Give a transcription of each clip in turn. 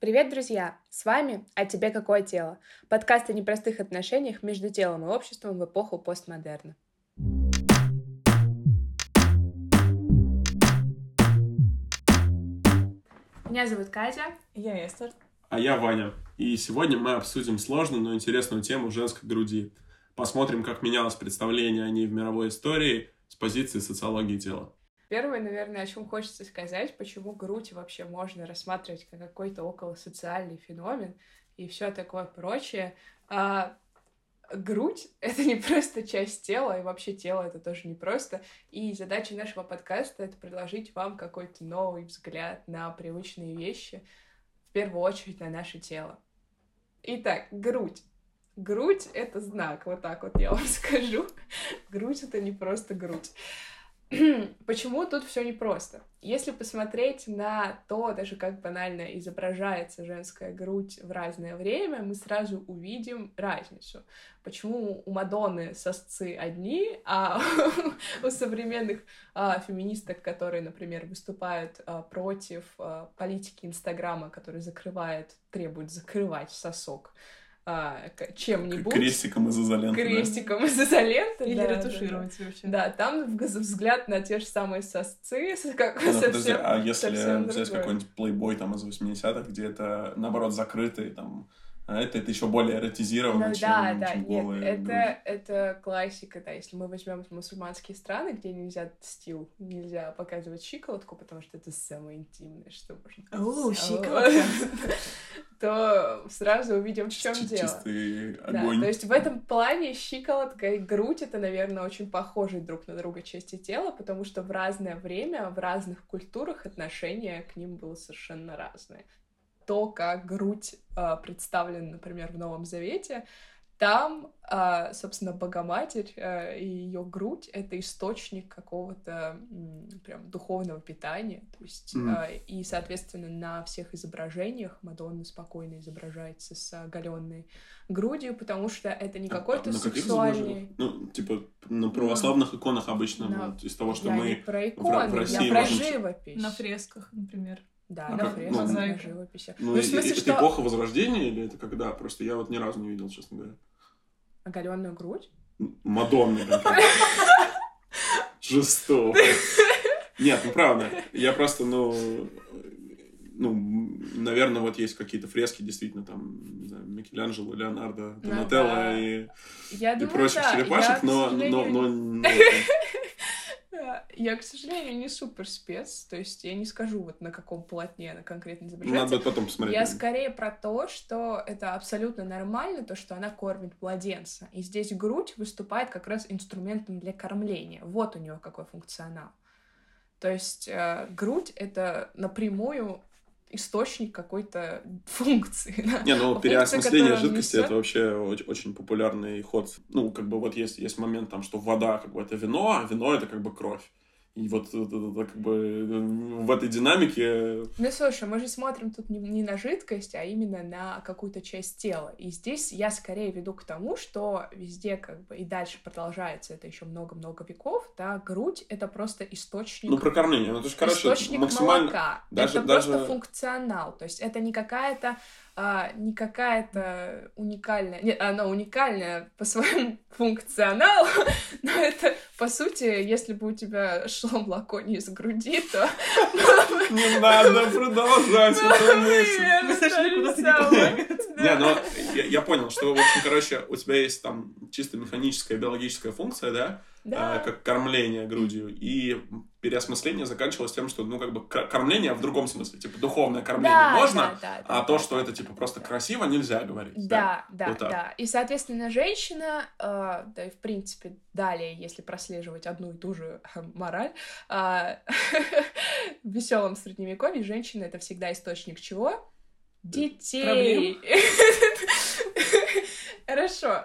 Привет, друзья! С вами «А тебе какое тело?» Подкаст о непростых отношениях между телом и обществом в эпоху постмодерна. Меня зовут Катя. Я Эстер. А я Ваня. И сегодня мы обсудим сложную, но интересную тему женской груди. Посмотрим, как менялось представление о ней в мировой истории с позиции социологии тела. Первое, наверное, о чем хочется сказать, почему грудь вообще можно рассматривать как какой-то околосоциальный феномен и все такое прочее. А грудь — это не просто часть тела, и вообще тело — это тоже не просто. И задача нашего подкаста — это предложить вам какой-то новый взгляд на привычные вещи, в первую очередь на наше тело. Итак, грудь. Грудь — это знак, вот так вот я вам скажу. Грудь — это не просто грудь. Почему тут все непросто? Если посмотреть на то, даже как банально изображается женская грудь в разное время, мы сразу увидим разницу. Почему у Мадонны сосцы одни, а у современных феминисток, которые, например, выступают против политики Инстаграма, который требует закрывать сосок, чем-нибудь. Крестиком из изоленты. Крестиком из изоленты. Или ретушировать вообще. Да, там взгляд на те же самые сосцы. Подожди, а если взять какой-нибудь Playboy там из 80-х, где это, наоборот, закрытый, там, это еще более эротизировано, чем голые. Это классика, да. Если мы возьмем мусульманские страны, где нельзя стил, нельзя показывать щиколотку, потому что это самое интимное, что можно. О, щиколотка! То сразу увидим, в чем дело. Чистый огонь. Да, то есть в этом плане щиколотка и грудь — это, наверное, очень похожие друг на друга части тела, потому что в разное время, в разных культурах отношение к ним было совершенно разное. То, как грудь представлена, например, в Новом Завете, там, собственно, Богоматерь и ее грудь — это источник какого-то прям духовного питания. То есть, и, соответственно, на всех изображениях Мадонна спокойно изображается с оголенной грудью, потому что это не какой-то сексуальный... Ну, типа, на православных иконах обычно, вот, из того, что я мы... про иконы, в России я про живопись. На фресках, например. Да, на фресках, на живописи. Ну, в смысле, это эпоха Возрождения или это когда? Просто я вот ни разу не видел, честно говоря. Оголенную грудь? Мадонна какая-то. Жестоко. Нет, ну правда. Я просто, наверное, вот есть какие-то фрески, действительно, там, не знаю, Микеланджело, Леонардо, Донателло и прочих черепашек, но... Я, к сожалению, не суперспец, то есть я не скажу, вот на каком полотне она конкретно изображается. Надо потом посмотреть. Я скорее про то, что это абсолютно нормально, то, что она кормит младенца. И здесь грудь выступает как раз инструментом для кормления. Вот у нее какой функционал. То есть грудь — это напрямую источник какой-то функции. Да? Не, ну переосмысление жидкости — это вообще очень популярный ход. Ну, как бы вот есть момент там, что вода как бы это вино, а вино — это как бы кровь. И вот это как бы в этой динамике... Ну, слушай, мы же смотрим тут не на жидкость, а именно на какую-то часть тела. И здесь я скорее веду к тому, что везде как бы и дальше продолжается это еще много-много веков, да, грудь — это просто источник... Ну, про кормление, ну, то есть, короче, источник максимально... молока. Даже... просто функционал, то есть это не какая-то... не какая-то уникальная... Нет, она уникальная по своему функционалу, но это, по сути, если бы у тебя шло молоко не из груди, то... Не надо продолжать эту мысль. Мы сошли куда-то не. Не, но я понял, что, в общем, короче, у тебя есть там чисто механическая, биологическая функция, да? Да. Как кормление грудью. И переосмысление заканчивалось тем, что, ну, как бы, кормление в другом смысле. Типа, духовное кормление можно, а то, что это, типа, просто красиво, нельзя говорить. Да. И, соответственно, женщина, да и, в принципе, далее, если прослеживать одну и ту же мораль, в веселом средневековье женщина — это всегда источник чего? Детей. Хорошо.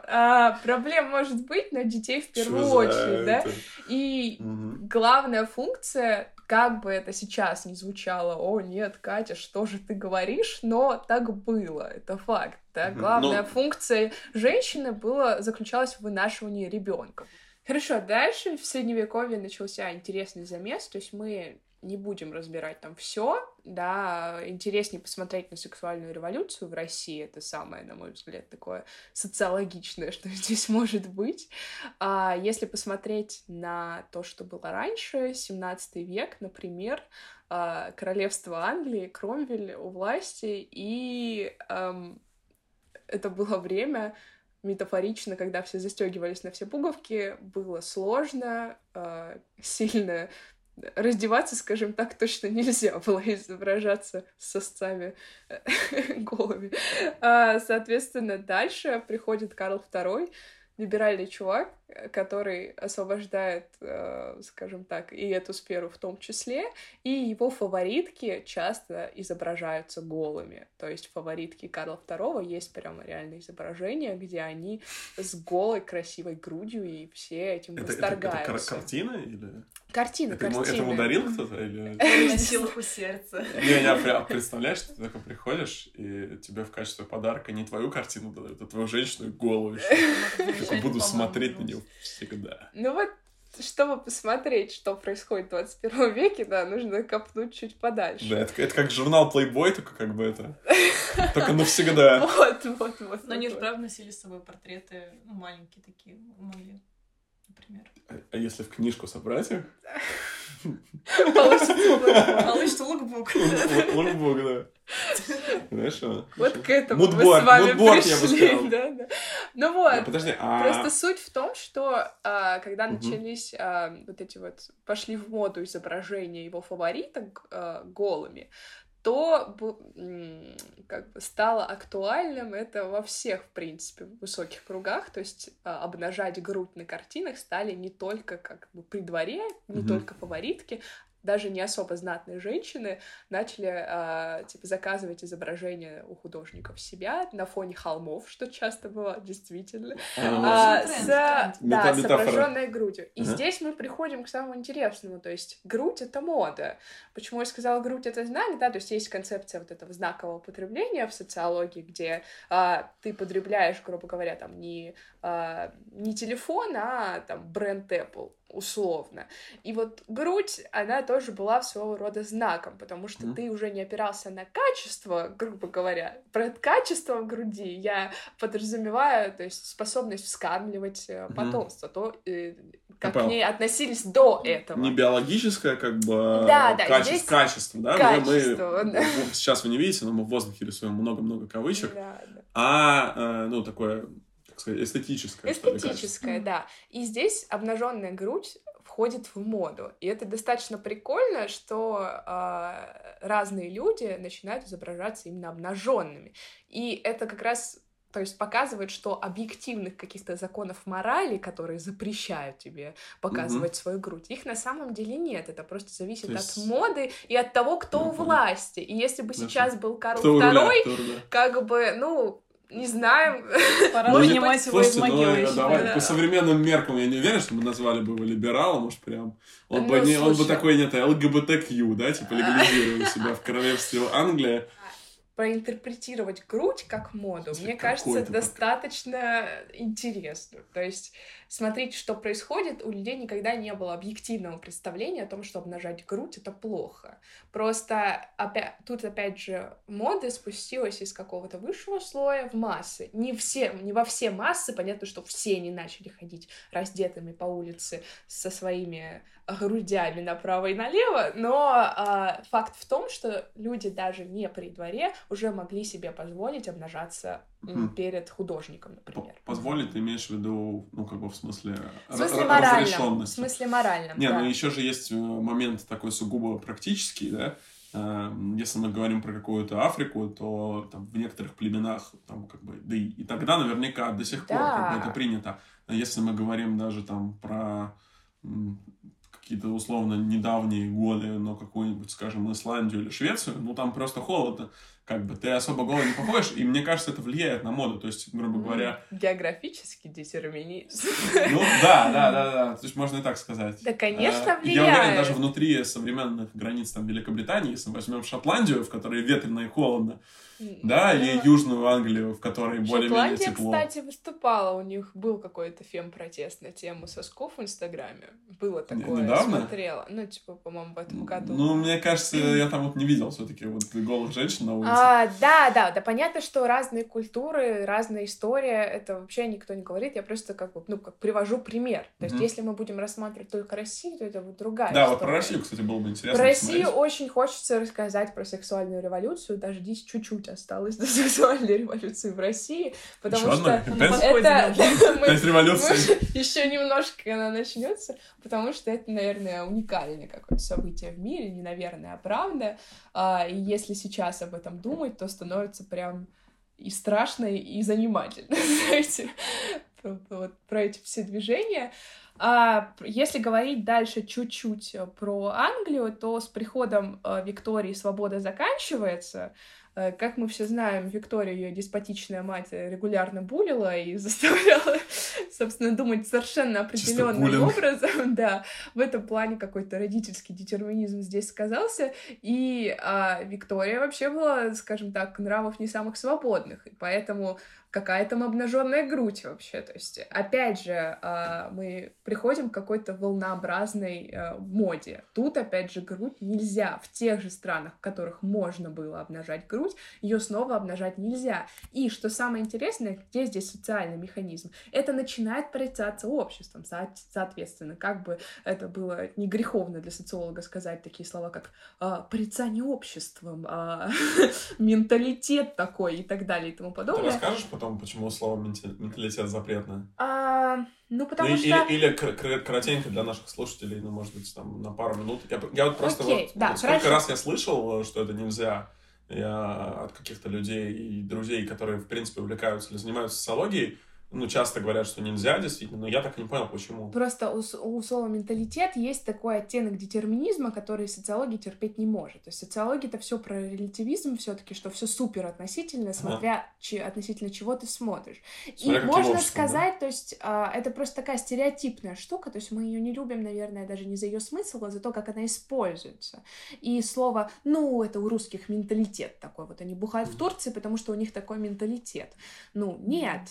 Проблем может быть, но детей в первую очередь, да? И главная функция, как бы это сейчас не звучало, о, нет, Катя, что же ты говоришь, но так было, это факт, да? Главная функция женщины заключалась в вынашивании ребенка. Хорошо, дальше в Средневековье начался интересный замес, то есть мы не будем разбирать там все, да, интереснее посмотреть на сексуальную революцию в России, это самое, на мой взгляд, такое социологичное, что здесь может быть. А если посмотреть на то, что было раньше, 17 век, например, королевство Англии, Кромвель у власти, и это было время метафорично, когда все застегивались на все пуговки, было сложно, сильно раздеваться, скажем так, точно нельзя было изображаться с сосцами голыми. Соответственно, дальше приходит Карл II, либеральный чувак, который освобождает, скажем так, и эту сферу в том числе, и его фаворитки часто изображаются голыми. То есть фаворитки Карла II есть прямо реальные изображения, где они с голой красивой грудью, и все этим восторгаются. Это картина? Или... Картина. Это ему дарил кто-то? Или... На силах у сердца. Не, представляешь, ты такой приходишь, и тебе в качестве подарка не твою картину дадут, а твою женщину голую. Я буду смотреть на нее всегда. Ну вот, чтобы посмотреть, что происходит в 21 веке, да, нужно копнуть чуть подальше. Да, это как журнал Playboy, только как бы это... Только навсегда. Вот. Но они же правда носили с собой портреты, ну, маленькие такие, мои, например. А если в книжку собрать их? Получится лукбук. Лукбук, да. Знаешь, вот к этому мы с вами пришли. Да. Ну вот, просто суть в том, что когда начались вот эти вот, пошли в моду изображения его фавориток голыми, то как бы стало актуальным это во всех, в принципе, высоких кругах, то есть обнажать грудь на картинах стали не только как бы при дворе, не только фаворитки, даже не особо знатные женщины начали типа заказывать изображения у художников себя на фоне холмов, что часто было, действительно, с обнаженной грудью. И здесь мы приходим к самому интересному, то есть грудь — это мода. Почему я сказала, грудь — это знак, да, то есть есть концепция вот этого знакового потребления в социологии, где ты потребляешь, грубо говоря, там не телефон, а там бренд Apple, условно. И вот грудь, она тоже была своего рода знаком, потому что ты уже не опирался на качество, грубо говоря. Под качеством груди я подразумеваю, то есть способность вскармливать потомство, то, как к ней относились до этого. Не биологическое, как бы, качество, да? Качество, мы, да. Сейчас вы не видите, но мы в воздухе рисуем много-много кавычек. Да. А, ну, такое... эстетическое. Эстетическое, да. И здесь обнаженная грудь входит в моду. И это достаточно прикольно, что разные люди начинают изображаться именно обнаженными. И это как раз, то есть, показывает, что объективных каких-то законов морали, которые запрещают тебе показывать свою грудь, их на самом деле нет. Это просто зависит от моды и от того, кто у власти. И если бы сейчас был Карл II, как бы, ну... Не знаю. Пора вынимать его из могилы. Давай, по современным меркам я не уверен, что мы назвали бы его либералом, уж прям. Он бы такой, нет, ЛГБТК, да, типа легализировал себя в королевстве Англии. Проинтерпретировать грудь как моду, мне кажется, достаточно интересно. То есть, смотрите, что происходит. У людей никогда не было объективного представления о том, что обнажать грудь — это плохо. Просто опять же, мода спустилась из какого-то высшего слоя в массы. Не во все массы. Понятно, что все не начали ходить раздетыми по улице со своими грудями направо и налево, но факт в том, что люди даже не при дворе уже могли себе позволить обнажаться перед художником, например. Позволить, ты имеешь в виду, ну, как бы в смысле... разрешённости. В смысле моральном, да. Ну, еще же есть момент такой сугубо практический, да. Если мы говорим про какую-то Африку, то там, в некоторых племенах, там, как бы, да и тогда наверняка до сих пор как бы это принято. Но если мы говорим даже там про... какие-то условно недавние годы, но какую-нибудь, скажем, Исландию или Швецию, ну там просто холодно. как бы ты особо голый не походишь, и мне кажется, это влияет на моду, то есть, грубо говоря... Географически детерминист. Ну, да, то есть можно и так сказать. Да, конечно, влияет. Я уверен, даже внутри современных границ там Великобритании, если мы возьмем Шотландию, в которой ветрено и холодно, да, и Южную Англию, в которой более-менее тепло. Шотландия, кстати, выступала, у них был какой-то фем-протест на тему сосков в Инстаграме, было такое, недавно? Смотрела, ну, типа, по-моему, в этом году. Ну, мне кажется, я там вот не видел все-таки вот голых женщин на улице. Да, понятно, что разные культуры, разная история, это вообще никто не говорит, я просто как бы, ну, как привожу пример, то есть, если мы будем рассматривать только Россию, то это вот другая история. Да, вот про Россию, кстати, было бы интересно посмотреть. Про Россию очень хочется рассказать про сексуальную революцию, даже здесь чуть-чуть осталось до сексуальной революции в России, потому что еще немножко она начнется, потому что это, наверное, уникальное какое-то событие в мире, не наверное, а правда, и если сейчас об этом думать, то становится прям и страшно, и занимательно, знаете, про эти все движения. Если говорить дальше чуть-чуть про Англию, то с приходом Виктории свобода заканчивается. Как мы все знаем, Виктория, ее деспотичная мать, регулярно булила и заставляла, собственно, думать совершенно определенным образом. Да, в этом плане какой-то родительский детерминизм здесь сказался. И Виктория вообще была, скажем так, нравов не самых свободных. И поэтому какая там обнаженная грудь вообще. То есть, опять же, мы приходим к какой-то волнообразной моде. Тут, опять же, грудь нельзя. В тех же странах, в которых можно было обнажать грудь, ее снова обнажать нельзя. И, что самое интересное, где здесь социальный механизм? Это начинает порицаться обществом. Соответственно, как бы это было не греховно для социолога сказать такие слова, как порицание обществом, менталитет такой и так далее и тому подобное. Ты расскажешь потом, почему слово менталитет запретное? Ну, потому что... Или коротенько для наших слушателей, ну, может быть, там на пару минут. Я вот просто... Окей, вот, да, сколько раз я слышал, что это нельзя... Я от каких-то людей и друзей, которые, в принципе, увлекаются или занимаются социологией, ну, часто говорят, что нельзя, действительно, но я так и не понял, почему. Просто у слова «менталитет» есть такой оттенок детерминизма, который социология терпеть не может. То есть социология — это все про релятивизм все-таки, что все супер относительно, смотря относительно чего ты смотришь. Смотря и можно сказать, да? То есть это просто такая стереотипная штука, то есть мы ее не любим, наверное, даже не за ее смысл, а за то, как она используется. И слово «ну, это у русских менталитет такой, вот они бухают в Турции, потому что у них такой менталитет». Ну, нет.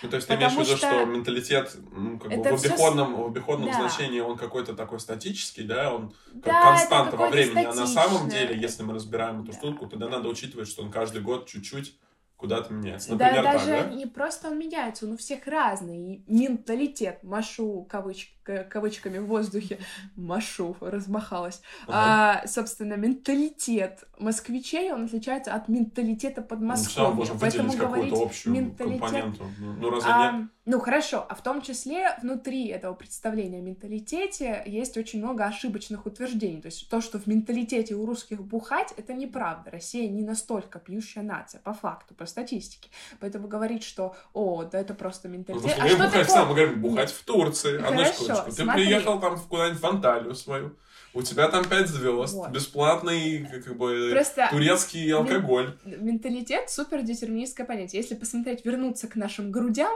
Ну, то есть ты имеешь в виду, что менталитет, ну, как бы в обиходном значении он какой-то такой статический, да, он как константа во времени, а на самом деле, если мы разбираем эту штуку, тогда надо учитывать, что он каждый год чуть-чуть куда-то меняется. Например, да, даже не просто он меняется, он у всех разный. И менталитет, машу кавычками в воздухе, машу, размахалась. Собственно, менталитет москвичей, он отличается от менталитета Подмосковья. Ну, поэтому говорить общую менталитет... Ну, разве нет? Ну, хорошо, а в том числе внутри этого представления о менталитете есть очень много ошибочных утверждений. То есть то, что в менталитете у русских бухать, это неправда. Россия не настолько пьющая нация, по факту, по статистике. Поэтому говорить, что, о, да это просто менталитет... Ну, а что бухать, такое? Мы говорим, бухать в Турции. Хорошо, смотри. Ты приехал там куда-нибудь в Анталию свою. У тебя там 5 звезд, вот. Бесплатный, как бы, просто турецкий алкоголь. Менталитет — супердетерминистское понятие. Если посмотреть, вернуться к нашим грудям,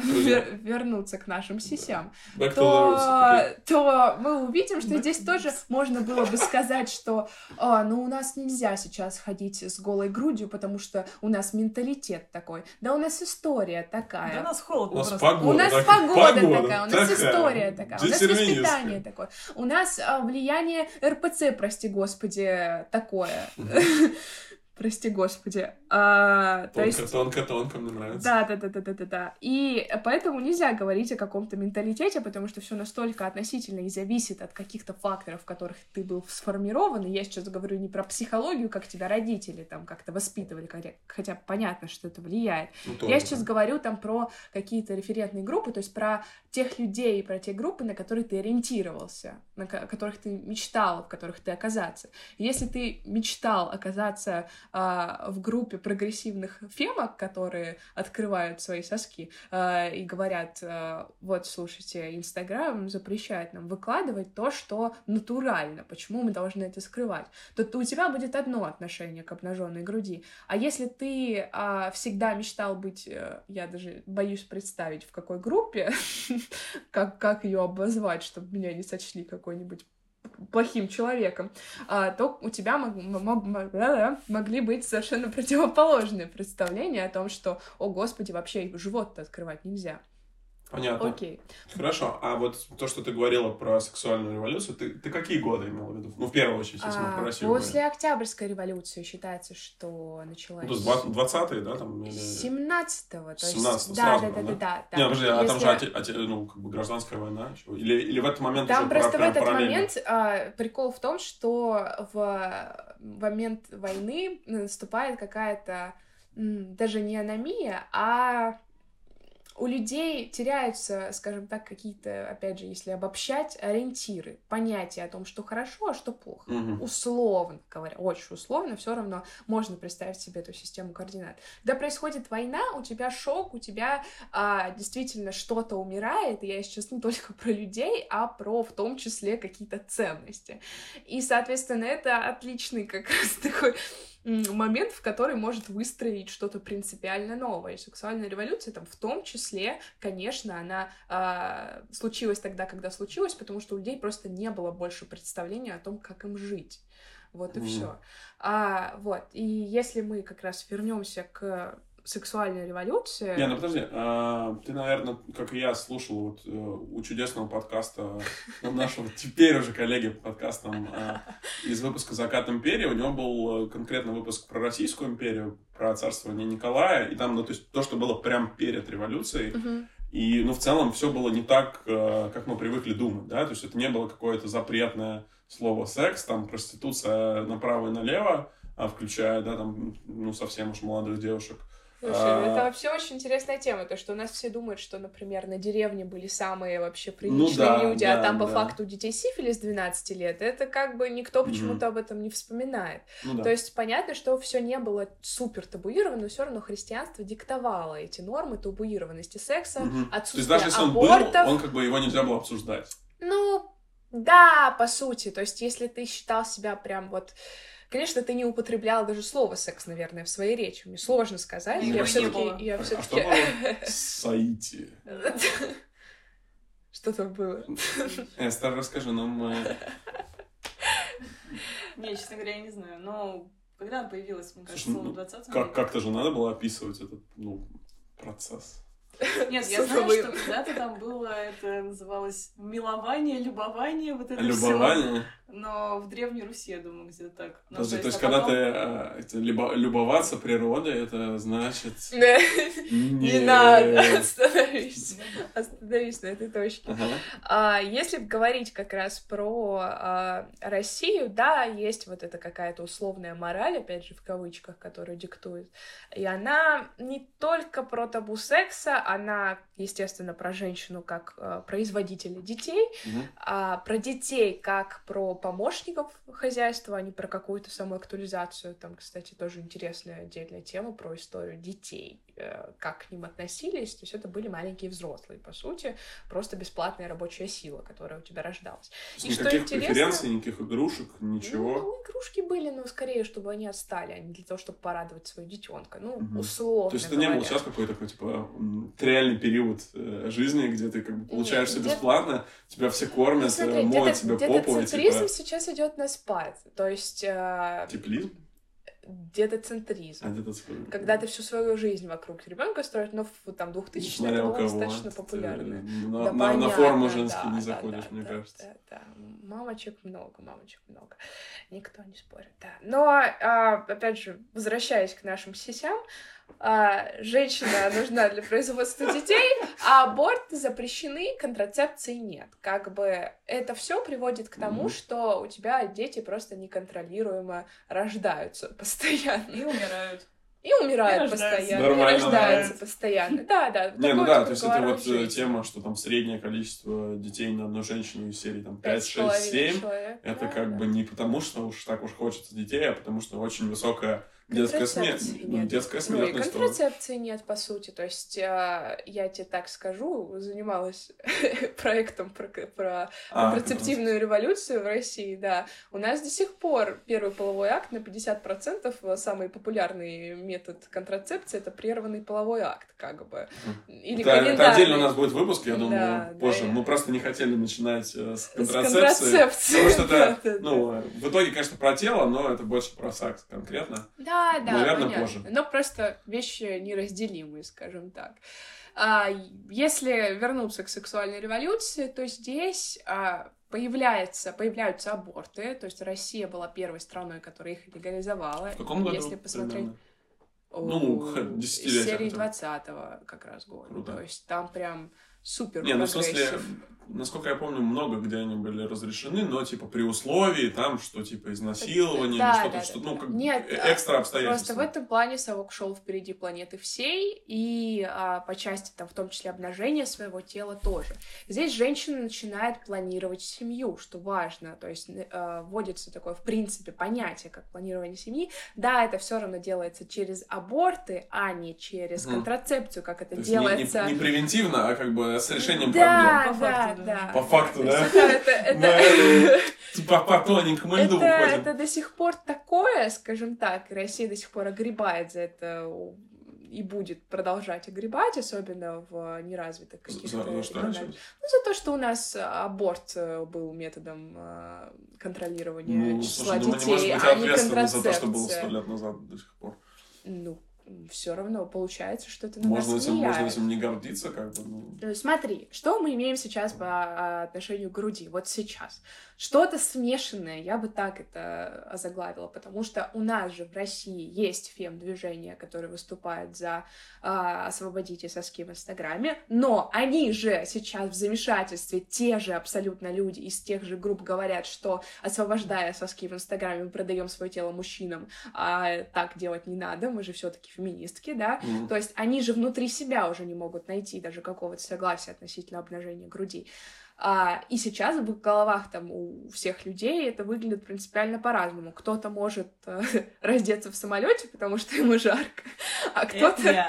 вернуться к нашим сисям, то мы увидим, что здесь тоже можно было бы сказать, что ну у нас нельзя сейчас ходить с голой грудью, потому что у нас менталитет такой, да у нас история такая, да у нас холод, у нас погода такая, у нас история такая, у нас воспитание такое, у нас влияние РПЦ, прости господи. Тонко мне нравится. Да. И поэтому нельзя говорить о каком-то менталитете, потому что все настолько относительно и зависит от каких-то факторов, в которых ты был сформирован. И я сейчас говорю не про психологию, как тебя родители там как-то воспитывали, хотя понятно, что это влияет. Сейчас говорю там про какие-то референтные группы, то есть про тех людей, про те группы, на которые ты ориентировался, на которых ты мечтал, в которых ты оказаться. Если ты мечтал оказаться в группе прогрессивных фемок, которые открывают свои соски и говорят, вот, слушайте, Инстаграм запрещает нам выкладывать то, что натурально, почему мы должны это скрывать, то у тебя будет одно отношение к обнаженной груди. А если ты всегда мечтал быть, я даже боюсь представить, в какой группе, как ее обозвать, чтобы меня не сочли какой-нибудь плохим человеком, то у тебя могли быть совершенно противоположные представления о том, что, о господи, вообще живот-то открывать нельзя. Понятно. Окей. Хорошо, а вот то, что ты говорила про сексуальную революцию, ты какие годы имела в виду? Ну, в первую очередь, если мы про Россию говорим. После Октябрьской революции считается, что началась... Ну, то есть 20-е, да? Там, или... 17-го. То есть... 17-го, да. Не, подожди, а там же гражданская война? Или в этот момент там уже просто в этот параллельно? Момент прикол в том, что в момент войны наступает какая-то даже не аномия, а... У людей теряются, скажем так, какие-то, опять же, если обобщать, ориентиры, понятия о том, что хорошо, а что плохо. Угу. Условно говоря, очень условно, все равно можно представить себе эту систему координат. Когда происходит война, у тебя шок, у тебя действительно что-то умирает, и я сейчас не только про людей, а про, в том числе, какие-то ценности. И, соответственно, это отличный как раз такой... момент, в который может выстроить что-то принципиально новое. И сексуальная революция там в том числе, конечно, она случилась тогда, когда случилась, потому что у людей просто не было больше представления о том, как им жить. Вот и все. И если мы как раз вернемся к сексуальной революции... Не, ну подожди, ты, наверное, как и я, слушал вот у чудесного подкаста нашего теперь уже коллеги по подкастам из выпуска «Закат империи». У него был конкретно выпуск про Российскую империю, про царствование Николая, и там, ну, то есть то, что было прямо перед революцией, и, ну, в целом все было не так, как мы привыкли думать, да, то есть это не было какое-то запретное слово «секс», там проституция направо и налево, включая, да, там, ну, совсем уж молодых девушек. Слушай, это вообще очень интересная тема, то, что у нас все думают, что, например, на деревне были самые вообще приличные люди, а там по факту у детей сифилис 12 лет, это как бы никто почему-то об этом не вспоминает. То есть понятно, что все не было супер табуировано, но все равно христианство диктовало эти нормы табуированности секса, отсутствие абортов. То есть даже если он был, он как бы его нельзя было обсуждать. Ну, да, по сути, то есть если ты считал себя прям вот... Конечно, ты не употреблял даже слово «секс», наверное, в своей речи. Мне сложно сказать. Я все-таки... А что было? Саити. Что там было? Эстер, расскажи нам. Не, честно говоря, я не знаю. Но когда она появилась, мне кажется, слово в 20 веке. Как-то же надо было описывать этот процесс. Нет, я знаю, что когда-то там было, это называлось милование, любование, вот это любование? Всё. Но в Древней Руси, я думаю, где-то так. Но, то есть когда потом... ты любоваться природой, это значит... Не надо, остановись на этой точке. Если говорить как раз про Россию, да, есть вот эта какая-то условная мораль, опять же, в кавычках, которую диктует. И она не только про табу секса, она, естественно, про женщину как производителя детей, про детей как про помощников хозяйства, а не про какую-то самоактуализацию. Там, кстати, тоже интересная отдельная тема про историю детей, как к ним относились. То есть это были маленькие взрослые, по сути, просто бесплатная рабочая сила, которая у тебя рождалась. И никаких преференций, никаких игрушек, ничего? Ну, игрушки были, но скорее, чтобы они отстали, а не для того, чтобы порадовать своего детёнка. Ну, условно. То есть это не было сейчас какой-то такой, типа, реальный период жизни, где ты как бы получаешь все бесплатно, тебя все кормят, моют тебе попу. Центризм сейчас идет на спад, то есть... Теплизм? Детоцентризм. Когда ты всю свою жизнь вокруг ребенка строишь, но в 2000-е это было достаточно популярно. На форму женские не заходишь, мне кажется. Мамочек много. Никто не спорит, да. Но, опять же, возвращаясь к нашим сисям, женщина нужна для производства детей, а аборты запрещены, контрацепции нет. Как бы это все приводит к тому, что у тебя дети просто неконтролируемо рождаются постоянно. И умирают постоянно, и рождаются постоянно. Да. Не, ну да, то есть это вот тема, что там среднее количество детей на одну женщину из серии там 5-6-7. Это как бы не потому, что уж так уж хочется детей, а потому что очень высокая Детская смерть. Нет. Детская смерть. Ну, контрацепции нет, по сути. То есть, я тебе так скажу, занималась проектом про контрацептивную революцию в России, да. У нас до сих пор первый половой акт на 50% самый популярный метод контрацепции — это прерванный половой акт, как бы. Или да, это отдельно у нас будет выпуск, я думаю, да, позже. Да. Мы просто не хотели начинать с контрацепции. Потому что это, ну, в итоге, конечно, про тело, но это больше про секс конкретно. Да, да, наверное, понятно. Позже. Но просто вещи неразделимые, скажем так. Если вернуться к сексуальной революции, то здесь появляются аборты. То есть Россия была первой страной, которая их легализовала. В каком году? Если посмотреть... Ну, десятилетие. Из серии 20-го как раз года. Круто. То есть там прям супер прогрессив. Не, ну в смысле, насколько я помню, много где они были разрешены, но типа при условии там, что типа изнасилование, да, или что-то, да, что-то, да, ну как нет, экстра обстоятельства. Просто в этом плане совок шел впереди планеты всей, и по части там в том числе обнажения своего тела тоже. Здесь женщина начинает планировать семью, что важно, то есть вводится такое в принципе понятие, как планирование семьи. Да, это все равно делается через аборты, а не через контрацепцию, как это делается. Не превентивно, а как бы с решением проблем. Да, да. Да. По факту, да? По тоненькому льду уходим. Это до сих пор такое, скажем так, и Россия до сих пор огребает за это и будет продолжать огребать, особенно в неразвитых каких-то... За то, что у нас аборт был методом контролирования числа детей, а не контрацепция. Ну, слушай, думаю, не может быть ответственным за то, что было 100 лет назад до сих пор. Ну, все равно получается, что это на нас влияет. Можно этим не гордиться, как бы. Ну. Смотри, что мы имеем сейчас по отношению к груди, вот сейчас. Что-то смешанное, я бы так это озаглавила, потому что у нас же в России есть фем-движение, которое выступает за «Освободите соски» в Инстаграме, но они же сейчас в замешательстве, те же абсолютно люди из тех же групп говорят, что освобождая соски в Инстаграме, мы продаем свое тело мужчинам, а так делать не надо, мы же все-таки феминистки, да, то есть они же внутри себя уже не могут найти даже какого-то согласия относительно обнажения груди. И сейчас в головах там у всех людей это выглядит принципиально по-разному. Кто-то может раздеться в самолете, потому что ему жарко, а кто-то...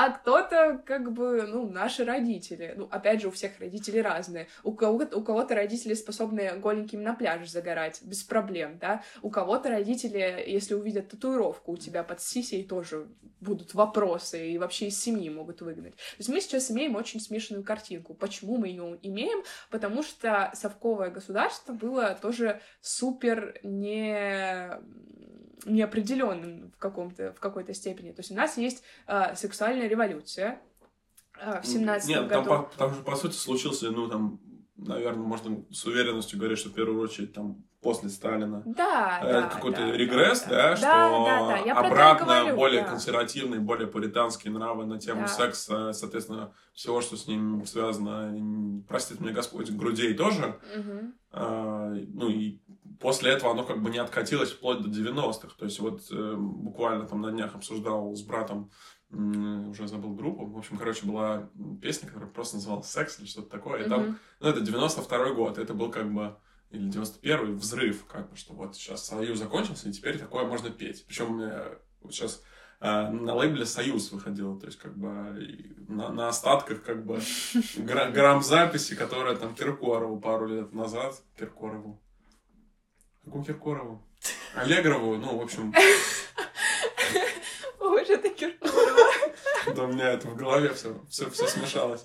А кто-то, как бы, ну, наши родители. Ну, опять же, у всех родители разные. У кого-то родители способны голеньким на пляже загорать, без проблем, да. У кого-то родители, если увидят татуировку у тебя под сисей, тоже будут вопросы, и вообще из семьи могут выгнать. То есть мы сейчас имеем очень смешанную картинку. Почему мы ее имеем? Потому что совковое государство было тоже супер неопределенным в какой-то степени. То есть у нас есть сексуальная революция в 17 году. Нет, там же, по сути, случился, ну, там, наверное, можно с уверенностью говорить, что в первую очередь там после Сталина. Да, да, какой-то регресс, да, что обратно более консервативные, более пуританские нравы на тему секса, соответственно, всего, что с ним связано, простит меня Господь, грудей тоже. Угу. Ну, и после этого оно как бы не откатилось вплоть до 90-х. То есть вот буквально там на днях обсуждал с братом, уже забыл группу, в общем, короче, была песня, которая просто называлась «Секс» или что-то такое, и там, ну, это 92-й год, это был как бы, или 91-й, взрыв, как бы, что вот сейчас «Союз» закончился, и теперь такое можно петь. Причем вот сейчас на лейбле «Союз» выходило, то есть как бы на остатках как бы грамм записи, которая там Киркорову пару лет назад, Аллегрову, ну, в общем... Боже, это Киркорова. Да, у меня это в голове все смешалось.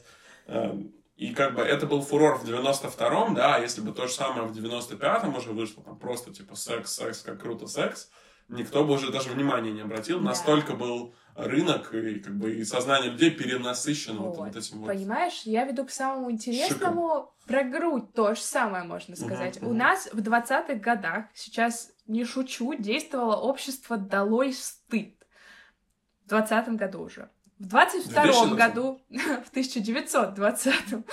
И как бы это был фурор в 92-м, да, если бы то же самое в 95-м уже вышло, там просто типа секс, как круто секс, никто бы уже даже внимания не обратил, настолько был рынок и как бы и сознание людей перенасыщено вот этим вот. Понимаешь, я веду к самому интересному. Шиком. Про грудь то же самое можно сказать. У нас в 20-х годах, сейчас не шучу, действовало общество «Долой стыд». В 20-м году уже. В 22-м году, в 1920-м,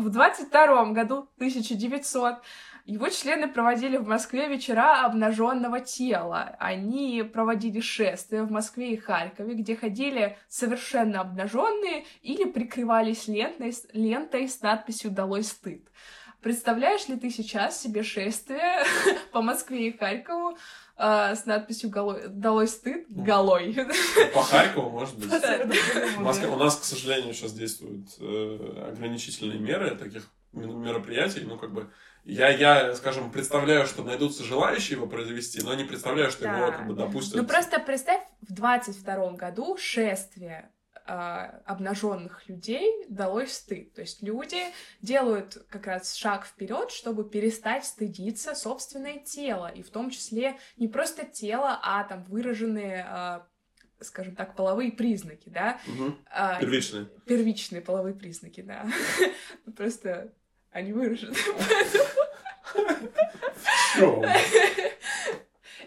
в 22-м году, 1900, его члены проводили в Москве вечера обнаженного тела. Они проводили шествия в Москве и Харькове, где ходили совершенно обнаженные или прикрывались лентой с надписью «Долой стыд». Представляешь ли ты сейчас себе шествие по Москве и Харькову с надписью «Долой стыд», «Голой». По Харькову, может быть. У нас, к сожалению, сейчас действуют ограничительные меры таких мероприятий, ну, как бы... Я, скажем, представляю, что найдутся желающие его произвести, но не представляю, что его, как бы, допустят. Ну, просто представь, в 22-м году шествие обнаженных людей «Долой стыд». То есть люди делают как раз шаг вперед, чтобы перестать стыдиться собственное тело, и в том числе не просто тело, а там выраженные, скажем так, половые признаки, да? Угу. Первичные. Первичные половые признаки, да. Просто... Они выражены, поэтому...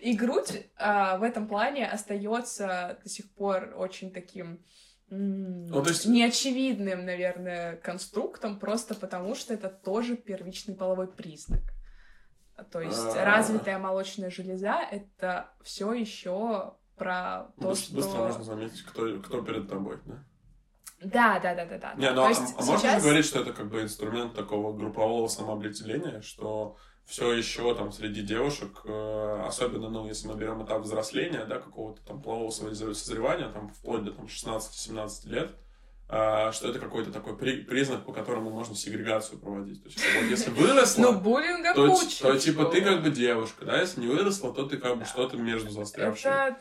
И грудь в этом плане остается до сих пор очень таким неочевидным, наверное, конструктом, просто потому что это тоже первичный половой признак. То есть развитая молочная железа — это все еще про то, что... Быстро можно заметить, кто перед тобой, да? Да. Не, ну, можно говорить, что это как бы инструмент такого группового самоопределения, что все еще там среди девушек, особенно, ну, если мы берем этап взросления, да, какого-то там полового созревания, там, вплоть до там 16-17 лет, что это какой-то такой признак, по которому можно сегрегацию проводить. То есть, вот, если выросла, то типа ты как бы девушка, да, если не выросла, то ты как бы что-то между застрявшее.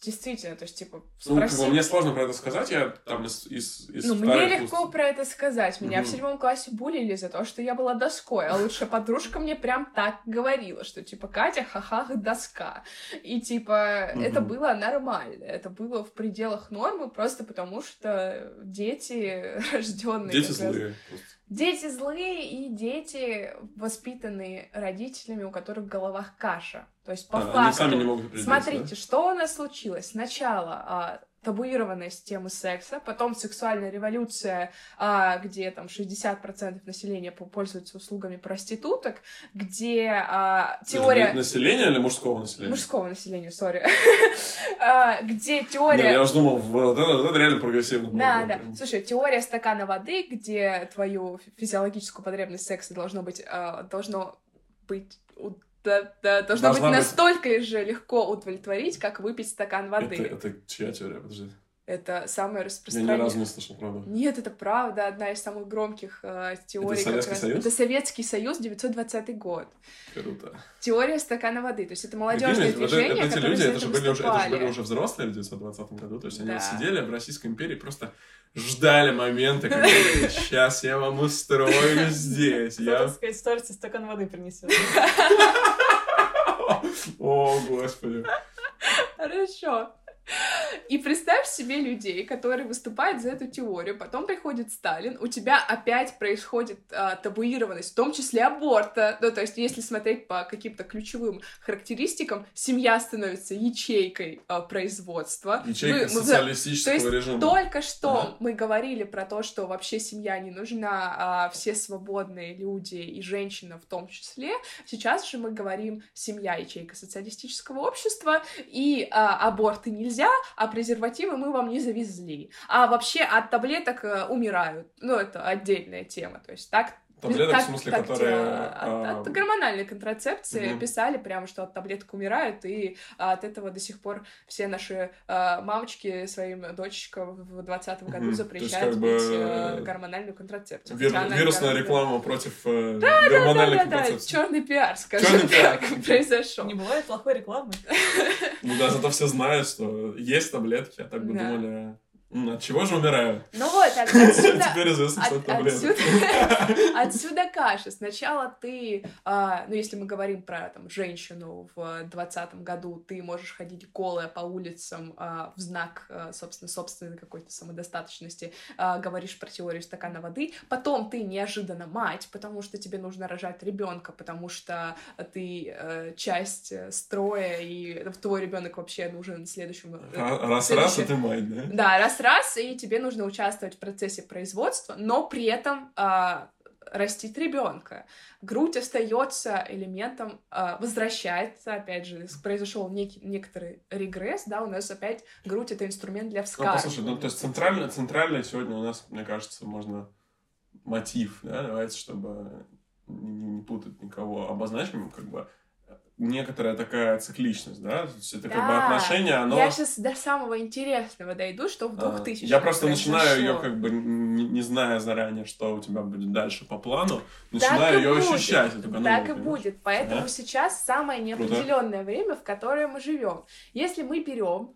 Действительно, то есть, типа, спроси... Ну, мне сложно про это сказать, я там из Ну, мне легко про это сказать. Меня в 7 классе булили за то, что я была доской, а лучшая подружка мне прям так говорила, что, типа, Катя, ха-ха, доска. И, типа, это было нормально, это было в пределах нормы, просто потому что дети рожденные... Дети злые. Дети злые и дети, воспитанные родителями, у которых в головах каша. То есть, по факту, смотрите, да? Что у нас случилось? Сначала табуированность темы секса, потом сексуальная революция, где там 60% населения пользуются услугами проституток, где теория... Населения или мужского населения? Мужского населения, сори. Где теория... Я уже думал, это реально прогрессивно. Да. Слушай, теория стакана воды, где твою физиологическую потребность секса должно быть настолько же легко удовлетворить, как выпить стакан воды. Это чья теория? Подожди. Это самая распространенная. Я ни разу не слышал, правда. Нет, это правда. Одна из самых громких теорий. Это Советский Союз? Это Советский Союз, 1920 год. Круто. Теория стакана воды. То есть это молодежное движение, которые за это выступали. Это же были уже взрослые в 1920 году. То есть они сидели в Российской империи, просто ждали момента, когда сейчас я вам устрою здесь. Кто-то сказать, старцы стакан воды принесет. О, Господи. Хорошо. И представь себе людей, которые выступают за эту теорию, потом приходит Сталин, у тебя опять происходит табуированность, в том числе аборта, ну, то есть если смотреть по каким-то ключевым характеристикам, семья становится ячейкой производства. Ячейкой социалистического режима. То есть только что мы говорили про то, что вообще семья не нужна, все свободные люди и женщина в том числе, сейчас же мы говорим семья, ячейка социалистического общества, и аборты нельзя, а презервативы мы вам не завезли. А вообще от таблеток умирают. Ну, это отдельная тема. То есть так... Таблеток, так, в смысле, так, которые... От гормональной контрацепции писали прямо, что от таблеток умирают, и от этого до сих пор все наши мамочки своим дочечкам в 2020 году запрещают пить гормональную контрацепцию. Вирусная реклама против гормональной контрацепции. Да, черный пиар, скажем так, произошел. Не бывает плохой рекламы. Ну да, зато все знают, что есть таблетки, а так бы думали... От чего же умираю? Ну вот, отсюда каша. Сначала ты, ну если мы говорим про там, женщину в 2020 году, ты можешь ходить голая по улицам в знак, собственно, собственной какой-то самодостаточности, говоришь про теорию стакана воды, потом ты неожиданно мать, потому что тебе нужно рожать ребенка, потому что ты часть строя, и твой ребенок вообще нужен следующему... Раз-раз, и ты мать, да? Да, раз, и тебе нужно участвовать в процессе производства, но при этом растить ребенка. Грудь остается элементом, возвращается, опять же, произошел некоторый регресс, да, у нас опять грудь — это инструмент для вскармливания. Ну, послушай, то есть центральный сегодня у нас, мне кажется, можно мотив, да, давайте, чтобы не путать никого, обозначим, как бы некоторая такая цикличность, да? То есть это, да, как бы отношение, оно... Я сейчас до самого интересного дойду, что в 2000-х. Я просто начинаю ее, как бы, не зная заранее, что у тебя будет дальше по плану, начинаю ее ощущать. Так и будет, Поэтому сейчас самое неопределенное время, в которое мы живем. Если мы берем,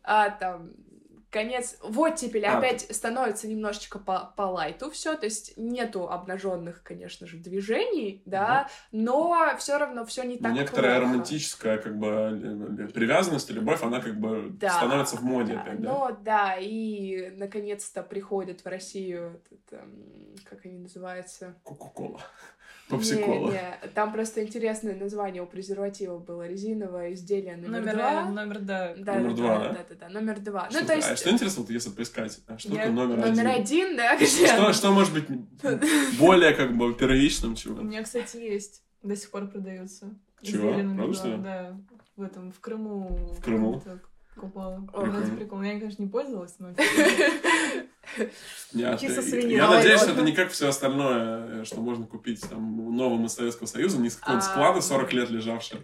конец, оттепель опять становится немножечко по лайту все, то есть нету обнаженных, конечно же, движений, да, но все равно все не так. Некоторая плохо. Романтическая, как бы, привязанность и любовь, она, как бы, становится в моде опять, да. Ну да, и наконец-то приходит в Россию, как они называются? Кока-кола. Попсикола. Там просто интересное название у презерватива было. Резиновое изделие номер 2. Номер 2. Ну, то есть... А что интересно, если поискать? Номер один, да? Что может быть более, как бы, первичным, чего? У меня, кстати, есть. До сих пор продаются. Чего? Правда, да. В Крыму. В Крыму? Купала. Прикольно. Я, конечно, не пользовалась, но... Я надеюсь, что это не как все остальное, что можно купить там у нового Советского Союза, не с какого-то склада 40 лет лежавшего.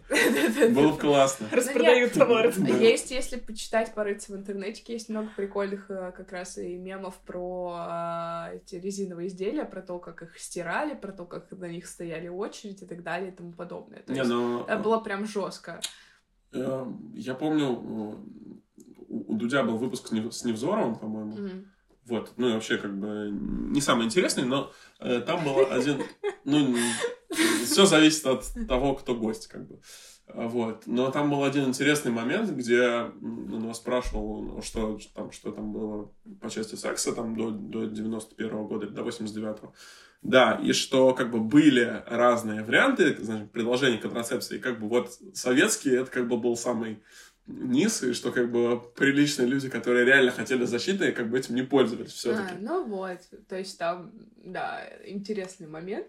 Было бы классно. Распродают товары. Есть, если почитать, порыться в интернете, есть много прикольных как раз и мемов про эти резиновые изделия, про то, как их стирали, про то, как на них стояли очередь и так далее и тому подобное. То есть это было прям жестко. Я помню, у Дудя был выпуск с Невзоровым, по-моему. Вот, ну и вообще, как бы, не самый интересный, но там был один... Ну, все зависит от того, кто гость, как бы. Вот, но там был один интересный момент, где он вас спрашивал, что там было по части секса, там, до 91-го года или до 89-го. Да, и что, как бы, были разные варианты, значит, предложений контрацепции, и, как бы, вот советский, это, как бы, был самый... низ, и что, как бы, приличные люди, которые реально хотели защиты, как бы этим не пользовались все-таки. Ну вот, то есть там, да, интересный момент.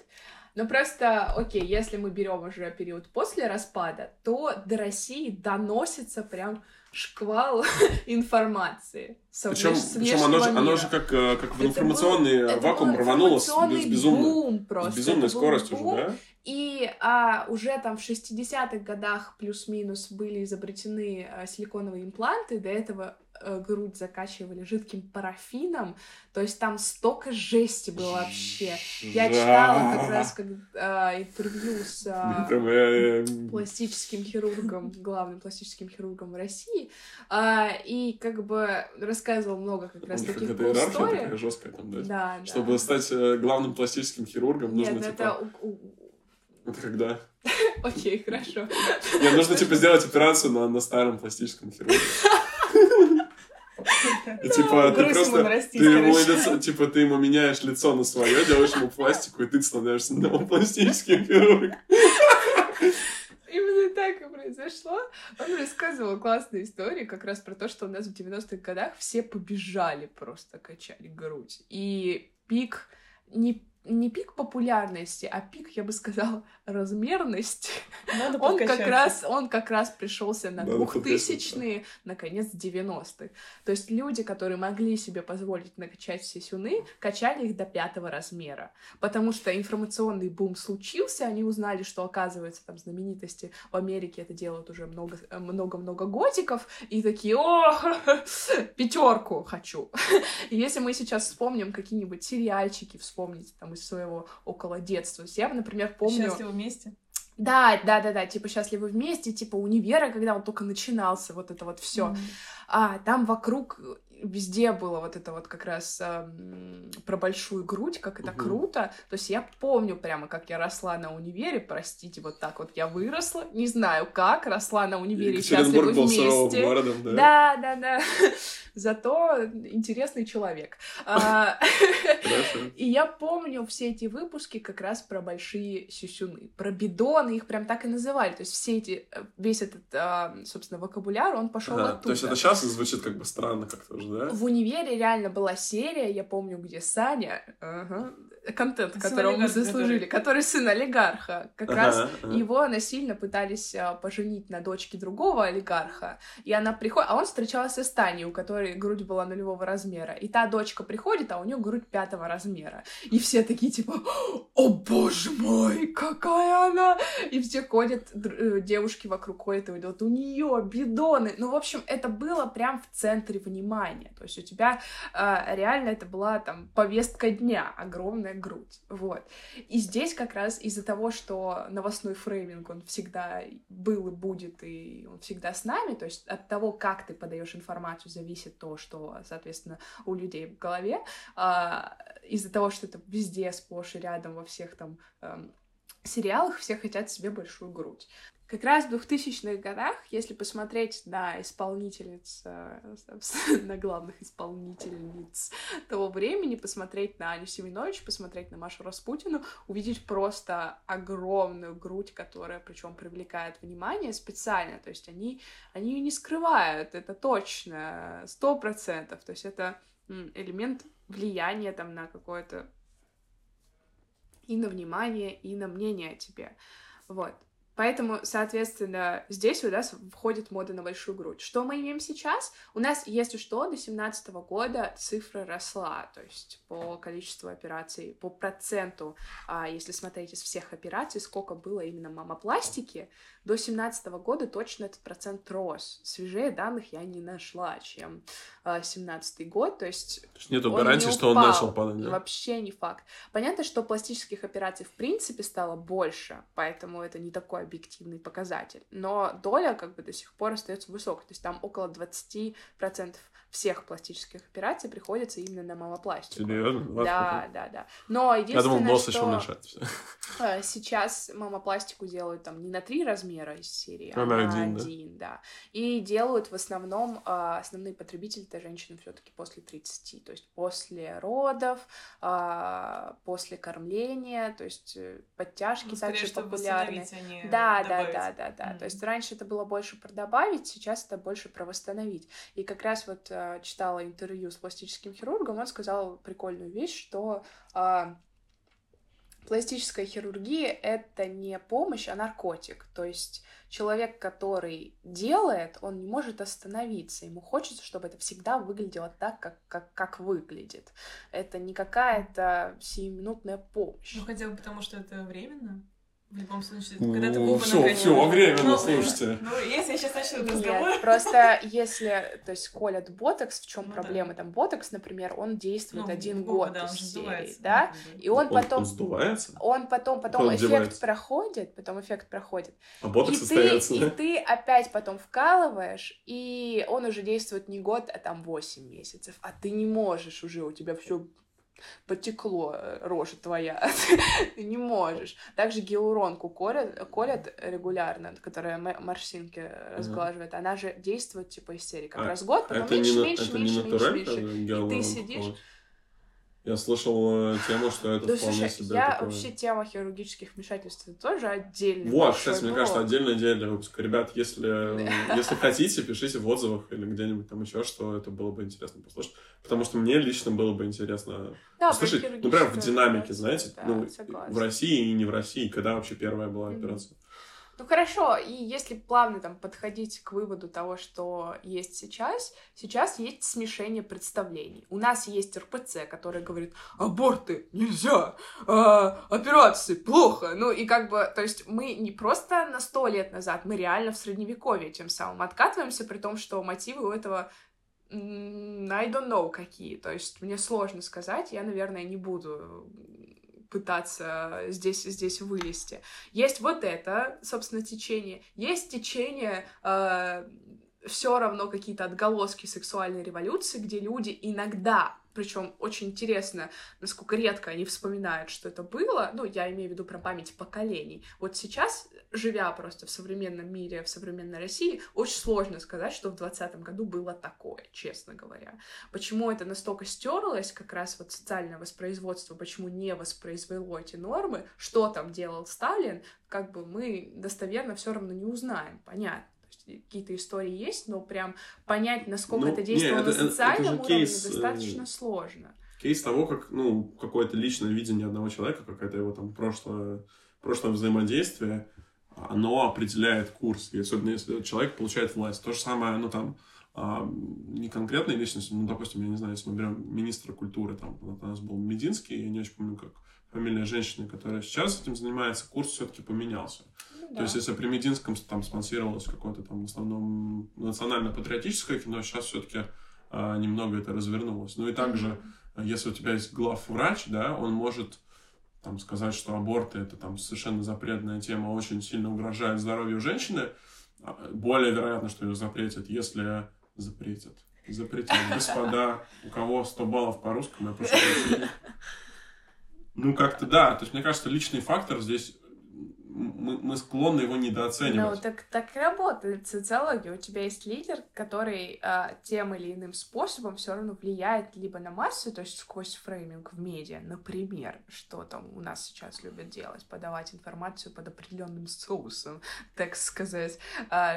Но просто, окей, если мы берем уже период после распада, то до России доносится прям шквал информации. Причем оно же как в информационный вакуум рвануло с безумной скоростью уже, да? И уже там в 60-х годах плюс-минус были изобретены силиконовые импланты, до этого грудь закачивали жидким парафином, то есть там столько жести было вообще. Я читала как раз интервью с главным пластическим хирургом России, и, как бы, рассказывал много как раз таких историй. Жесткая там, да. Чтобы стать главным пластическим хирургом, нужно Это когда? Окей, хорошо. Мне нужно, сделать операцию на старом пластическом хирурге. И, ты ему меняешь лицо на свое, делаешь ему пластику, и ты становишься новым пластическим хирургом. Именно так и произошло. Он рассказывал классные истории как раз про то, что у нас в 90-х годах все побежали, просто качали грудь. И пик не пик популярности, а пик, я бы сказала, размерности. Он как раз пришелся на 2000-е, на конец 90-х. То есть люди, которые могли себе позволить накачать сисюны, качали их до 5-го размера. Потому что информационный бум случился, они узнали, что, оказывается, там знаменитости в Америке это делают уже много-много годиков, и такие: о, 5-ку хочу. Если мы сейчас вспомним какие-нибудь сериальчики, вспомните там из своего около детства. Я, например, помню... «Счастливы вместе». Да, типа «Счастливы вместе», типа «Универа», когда он только начинался, вот это вот все. Там вокруг везде было вот это вот как раз про большую грудь, как это круто. То есть я помню прямо, как я росла на «Универе», простите, вот так вот я выросла, не знаю как, росла на «Универе» и «Счастливы вместе». Городом, да. Зато интересный человек. И я помню все эти выпуски как раз про большие сюсюны, про бидоны, их прям так и называли. То есть весь этот, собственно, вокабуляр, он пошел оттуда. То есть это сейчас звучит, как бы, странно как-то уже, да? В «Универе» реально была серия, я помню, где Саня контент, которого мы заслужили, который сын олигарха. Как раз его насильно пытались поженить на дочке другого олигарха. И она приходит, а он встречался с Таней, у которой грудь была нулевого размера. И та дочка приходит, а у нее грудь 5 размера. И все такие типа: «О боже мой, какая она!» И все ходят, девушки вокруг ходят и идут: «У нее бидоны!» Ну, в общем, это было прям в центре внимания. То есть у тебя реально это была там повестка дня, огромная грудь. Вот. И здесь как раз из-за того, что новостной фрейминг, он всегда был и будет, и он всегда с нами, то есть от того, как ты подаешь информацию, зависит то, что, соответственно, у людей в голове. Из-за того, что это везде сплошь и рядом во всех там сериалах, все хотят себе большую грудь. Как раз в 2000-х годах, если посмотреть на исполнительниц, на главных исполнительниц того времени, посмотреть на Аню Семенович, посмотреть на Машу Распутину, увидеть просто огромную грудь, которая причем привлекает внимание специально, то есть они ее не скрывают, это точно, 100%, то есть это элемент влияния там на какое-то и на внимание, и на мнение о тебе, вот. Поэтому, соответственно, здесь у нас входит мода на большую грудь. Что мы имеем сейчас? У нас, если что, до 2017 года цифра росла, то есть по количеству операций, по проценту, если смотреть из всех операций, сколько было именно маммопластики, до 2017 года точно этот процент рос. Свежее данных я не нашла, чем 2017 год, то есть нету гарантии, что он начал падать. Вообще не факт. Понятно, что пластических операций в принципе стало больше, поэтому это не такое объективный показатель, но доля как бы до сих пор остается высокой, то есть там около 20% всех пластических операций приходится именно на маммопластику. Серьезно? Да. Но единственное, я думал, нос еще уменьшает. Сейчас маммопластику делают там не на 3 размера из серии, а на 1, да. И делают в основном, основные потребители это женщины все-таки после 30, то есть после родов, после кормления, то есть подтяжки также популярны. Да. То есть раньше это было больше про добавить, сейчас это больше про восстановить. И как раз вот читала интервью с пластическим хирургом, он сказал прикольную вещь, что пластическая хирургия — это не помощь, а наркотик. То есть человек, который делает, он не может остановиться. Ему хочется, чтобы это всегда выглядело так, как выглядит. Это не какая-то сиюминутная помощь. Ну, хотя бы потому, что это временно. В любом случае, когда ты губы наконец... Всё, временно, слушайте. Ну, если я сейчас начну этот разговор... Нет, просто если, то есть, колят ботокс, в чем проблема? Да. Там ботокс, например, он действует 1 год из серии, да? И он потом... Он сдувается? Он потом эффект проходит. А ботокс остается, да? И ты опять потом вкалываешь, и он уже действует не год, а там 8 месяцев. А ты не можешь уже, у тебя все потекло, рожа твоя, ты не можешь. Также гиалуронку колят регулярно, которая морщинки разглаживает, она же действует типа из серии как раз год, потом меньше, и ты сидишь... Я слушал тему, что это вполне себе такое... Я вообще тема хирургических вмешательств тоже отдельно. Вот, кстати, мне кажется, отдельная идея для выпуска. Ребят, если хотите, пишите в отзывах или где-нибудь там еще, что это было бы интересно послушать. Потому что мне лично было бы интересно услышать, например, в динамике, знаете, в России и не в России, когда вообще первая была операция. Ну хорошо, и если плавно там подходить к выводу того, что есть сейчас есть смешение представлений. У нас есть РПЦ, который говорит: аборты нельзя, операции плохо. Ну и как бы, то есть мы не просто на 100 лет назад, мы реально в средневековье тем самым откатываемся, при том, что мотивы у этого... I don't know какие. То есть мне сложно сказать, я, наверное, не буду... пытаться здесь вылезти. Есть вот это, собственно, течение. Есть течение... все равно какие-то отголоски сексуальной революции, где люди иногда, причем очень интересно, насколько редко они вспоминают, что это было, ну, я имею в виду про память поколений. Вот сейчас, живя просто в современном мире, в современной России, очень сложно сказать, что в 2020 году было такое, честно говоря. Почему это настолько стерлось, как раз вот социальное воспроизводство, почему не воспроизвело эти нормы, что там делал Сталин, как бы мы достоверно все равно не узнаем, понятно. Какие-то истории есть, но прям понять, насколько это действовало на социальном уровне, достаточно сложно. Кейс того, как, ну, какое-то личное видение одного человека, какое-то его там прошлое взаимодействие, оно определяет курс. И особенно если этот человек получает власть. То же самое, ну, там, не конкретной личности, ну, допустим, я не знаю, если мы берем министра культуры, там, у нас был Мединский, я не очень помню, как фамилия женщины, которая сейчас этим занимается, курс все-таки поменялся. Да. То есть, если при Мединском там спонсировалось какое-то там в основном национально-патриотическое кино, сейчас все-таки немного это развернулось. Ну и также, если у тебя есть главврач, да, он может там сказать, что аборты — это там совершенно запретная тема, очень сильно угрожает здоровью женщины. Более вероятно, что ее запретят, если запретят. Запретят. Господа, у кого 100 баллов по-русскому, я прошу прощения. Ну, как-то да. То есть, мне кажется, личный фактор здесь... Мы склонны его недооценивать. Ну, так работает социология. У тебя есть лидер, который тем или иным способом все равно влияет либо на массу, то есть сквозь фрейминг в медиа, например, что там у нас сейчас любят делать, подавать информацию под определенным соусом, так сказать,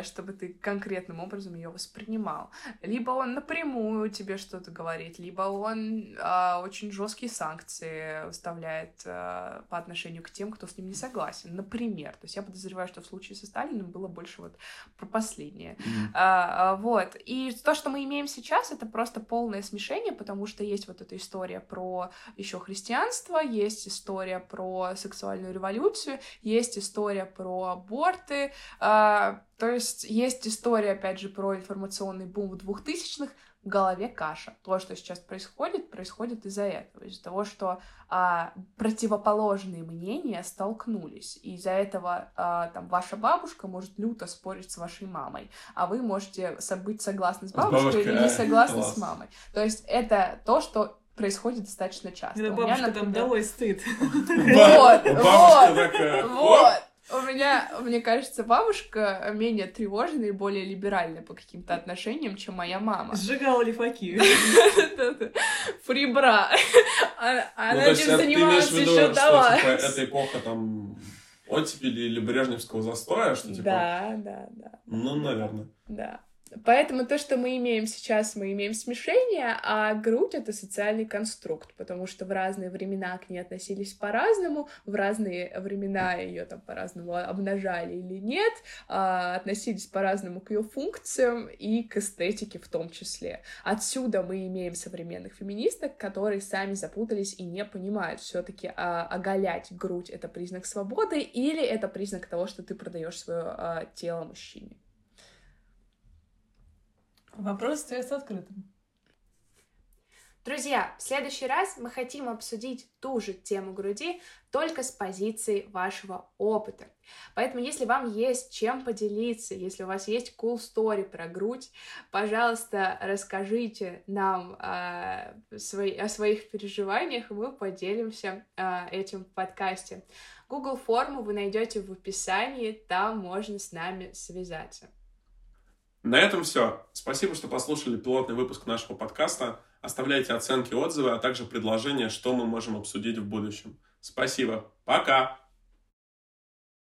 чтобы ты конкретным образом ее воспринимал. Либо он напрямую тебе что-то говорит, либо он очень жесткие санкции вставляет по отношению к тем, кто с ним не согласен. Например. То есть я подозреваю, что в случае со Сталиным было больше вот про последнее. Вот. И то, что мы имеем сейчас, это просто полное смешение, потому что есть вот эта история про еще христианство, есть история про сексуальную революцию, есть история про аборты, то есть есть история, опять же, про информационный бум в 2000-х, в голове каша. То, что сейчас происходит, происходит из-за этого. Из-за того, что противоположные мнения столкнулись. И из-за этого там ваша бабушка может люто спорить с вашей мамой, а вы можете быть согласны с бабушкой или не согласны с мамой. То есть это то, что происходит достаточно часто. Когда бабушка там «Долой стыд!» Вот! У меня, мне кажется, бабушка менее тревожная и более либеральная по каким-то отношениям, чем моя мама. Сжигала лифаки. Фрибра. Она этим занималась еще давно. Это эпоха там оттепели или брежневского застоя, что типа. Да. Ну, наверное. Да. Поэтому то, что мы имеем сейчас, мы имеем смешение, а грудь — это социальный конструкт, потому что в разные времена к ней относились по-разному, в разные времена ее там по-разному обнажали или нет, относились по-разному к ее функциям и к эстетике в том числе. Отсюда мы имеем современных феминисток, которые сами запутались и не понимают, все-таки оголять грудь — это признак свободы или это признак того, что ты продаешь свое тело мужчине. Вопрос остается открытым. Друзья, в следующий раз мы хотим обсудить ту же тему груди, только с позиции вашего опыта. Поэтому, если вам есть чем поделиться, если у вас есть cool story про грудь, пожалуйста, расскажите нам о своих переживаниях, и мы поделимся этим в подкасте. Google форму вы найдете в описании, там можно с нами связаться. На этом все. Спасибо, что послушали пилотный выпуск нашего подкаста. Оставляйте оценки, отзывы, а также предложения, что мы можем обсудить в будущем. Спасибо. Пока!